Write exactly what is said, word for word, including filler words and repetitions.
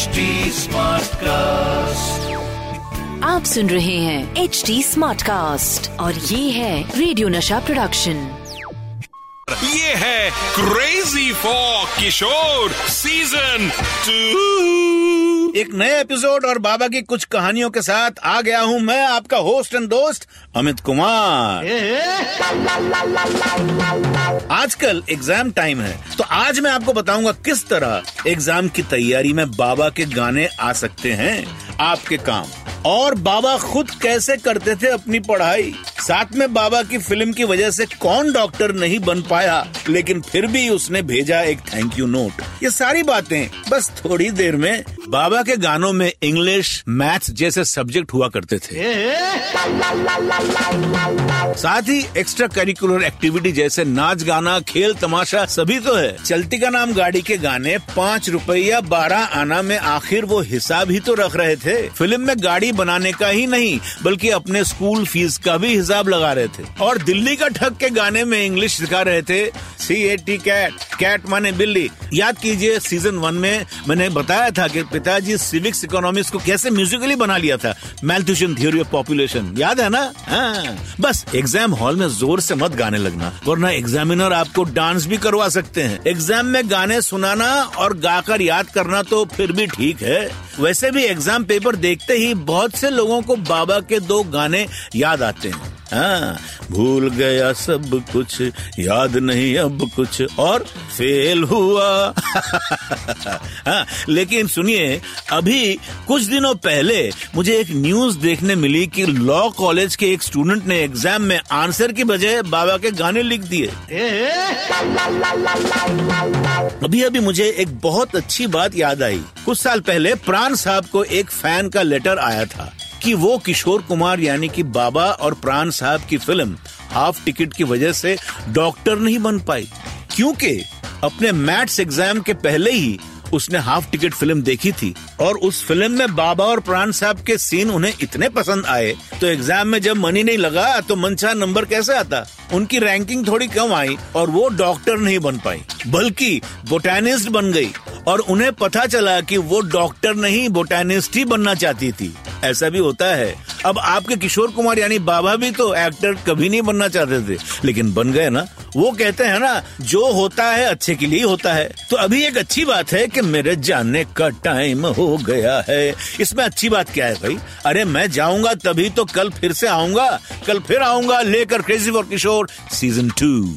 H T smart cast. आप सुन रहे हैं एच टी स्मार्ट कास्ट और ये है रेडियो नशा प्रोडक्शन। ये है crazy for Kishore season two, एक नए एपिसोड और बाबा की कुछ कहानियों के साथ आ गया हूँ मैं, आपका होस्ट एंड दोस्त अमित कुमार। आजकल एग्जाम टाइम है, तो आज मैं आपको बताऊंगा किस तरह एग्जाम की तैयारी में बाबा के गाने आ सकते हैं आपके काम, और बाबा खुद कैसे करते थे अपनी पढ़ाई। साथ में बाबा की फिल्म की वजह से कौन डॉक्टर नहीं बन पाया लेकिन फिर भी उसने भेजा एक थैंक यू नोट। ये सारी बातें बस थोड़ी देर में। बाबा के गानों में इंग्लिश, मैथ्स जैसे सब्जेक्ट हुआ करते थे, साथ ही एक्स्ट्रा करिकुलर एक्टिविटी जैसे नाच गाना, खेल तमाशा सभी तो है। चलती का नाम गाड़ी के गाने पाँच रुपया बारह आना में आखिर वो हिसाब ही तो रख रहे थे। फिल्म में गाड़ी बनाने का ही नहीं बल्कि अपने स्कूल फीस का भी हिसाब लगा रहे थे। और दिल्ली का ठग के गाने में इंग्लिश सिखा रहे थे, C A T cat, cat माने बिल्ली। याद कीजिए सीजन वन में मैंने बताया था कि पिताजी सिविक्स इकोनॉमिक्स को कैसे म्यूजिकली बना लिया था, मैल्थुसियन थ्योरी ऑफ पॉपुलेशन, याद है ना? हाँ। बस एग्जाम हॉल में जोर से मत गाने लगना, वरना एग्जामिनर आपको डांस भी करवा सकते हैं। एग्जाम में गाने सुनाना और गाकर याद करना तो फिर भी ठीक है। वैसे भी एग्जाम पेपर देखते ही बहुत से लोगों को बाबा के दो गाने याद आते हैं। हाँ, भूल गया सब कुछ, याद नहीं अब कुछ, और फेल हुआ। हाँ, लेकिन सुनिए, अभी कुछ दिनों पहले मुझे एक न्यूज देखने मिली कि लॉ कॉलेज के एक स्टूडेंट ने एग्जाम में आंसर की बजाय बाबा के गाने लिख दिए। अभी अभी मुझे एक बहुत अच्छी बात याद आई। कुछ साल पहले प्राण साहब को एक फैन का लेटर आया था कि वो किशोर कुमार यानी कि बाबा और प्राण साहब की फिल्म हाफ टिकट की वजह से डॉक्टर नहीं बन पाई, क्योंकि अपने मैथ्स एग्जाम के पहले ही उसने हाफ टिकट फिल्म देखी थी और उस फिल्म में बाबा और प्राण साहब के सीन उन्हें इतने पसंद आए तो एग्जाम में जब मन ही नहीं लगा तो मनचाहा नंबर कैसे आता। उनकी रैंकिंग थोड़ी कम आई और वो डॉक्टर नहीं बन पाई बल्कि बोटैनिस्ट बन गई, और उन्हें पता चला कि वो डॉक्टर नहीं बोटैनिस्ट ही बनना चाहती थी। ऐसा भी होता है। अब आपके किशोर कुमार यानी बाबा भी तो एक्टर कभी नहीं बनना चाहते थे लेकिन बन गए ना। वो कहते हैं ना, जो होता है अच्छे के लिए होता है। तो अभी एक अच्छी बात है कि मेरे जाने का टाइम हो गया है। इसमें अच्छी बात क्या है भाई? अरे मैं जाऊंगा तभी तो कल फिर से आऊंगा, कल फिर आऊंगा लेकर crazy for Kishore season to.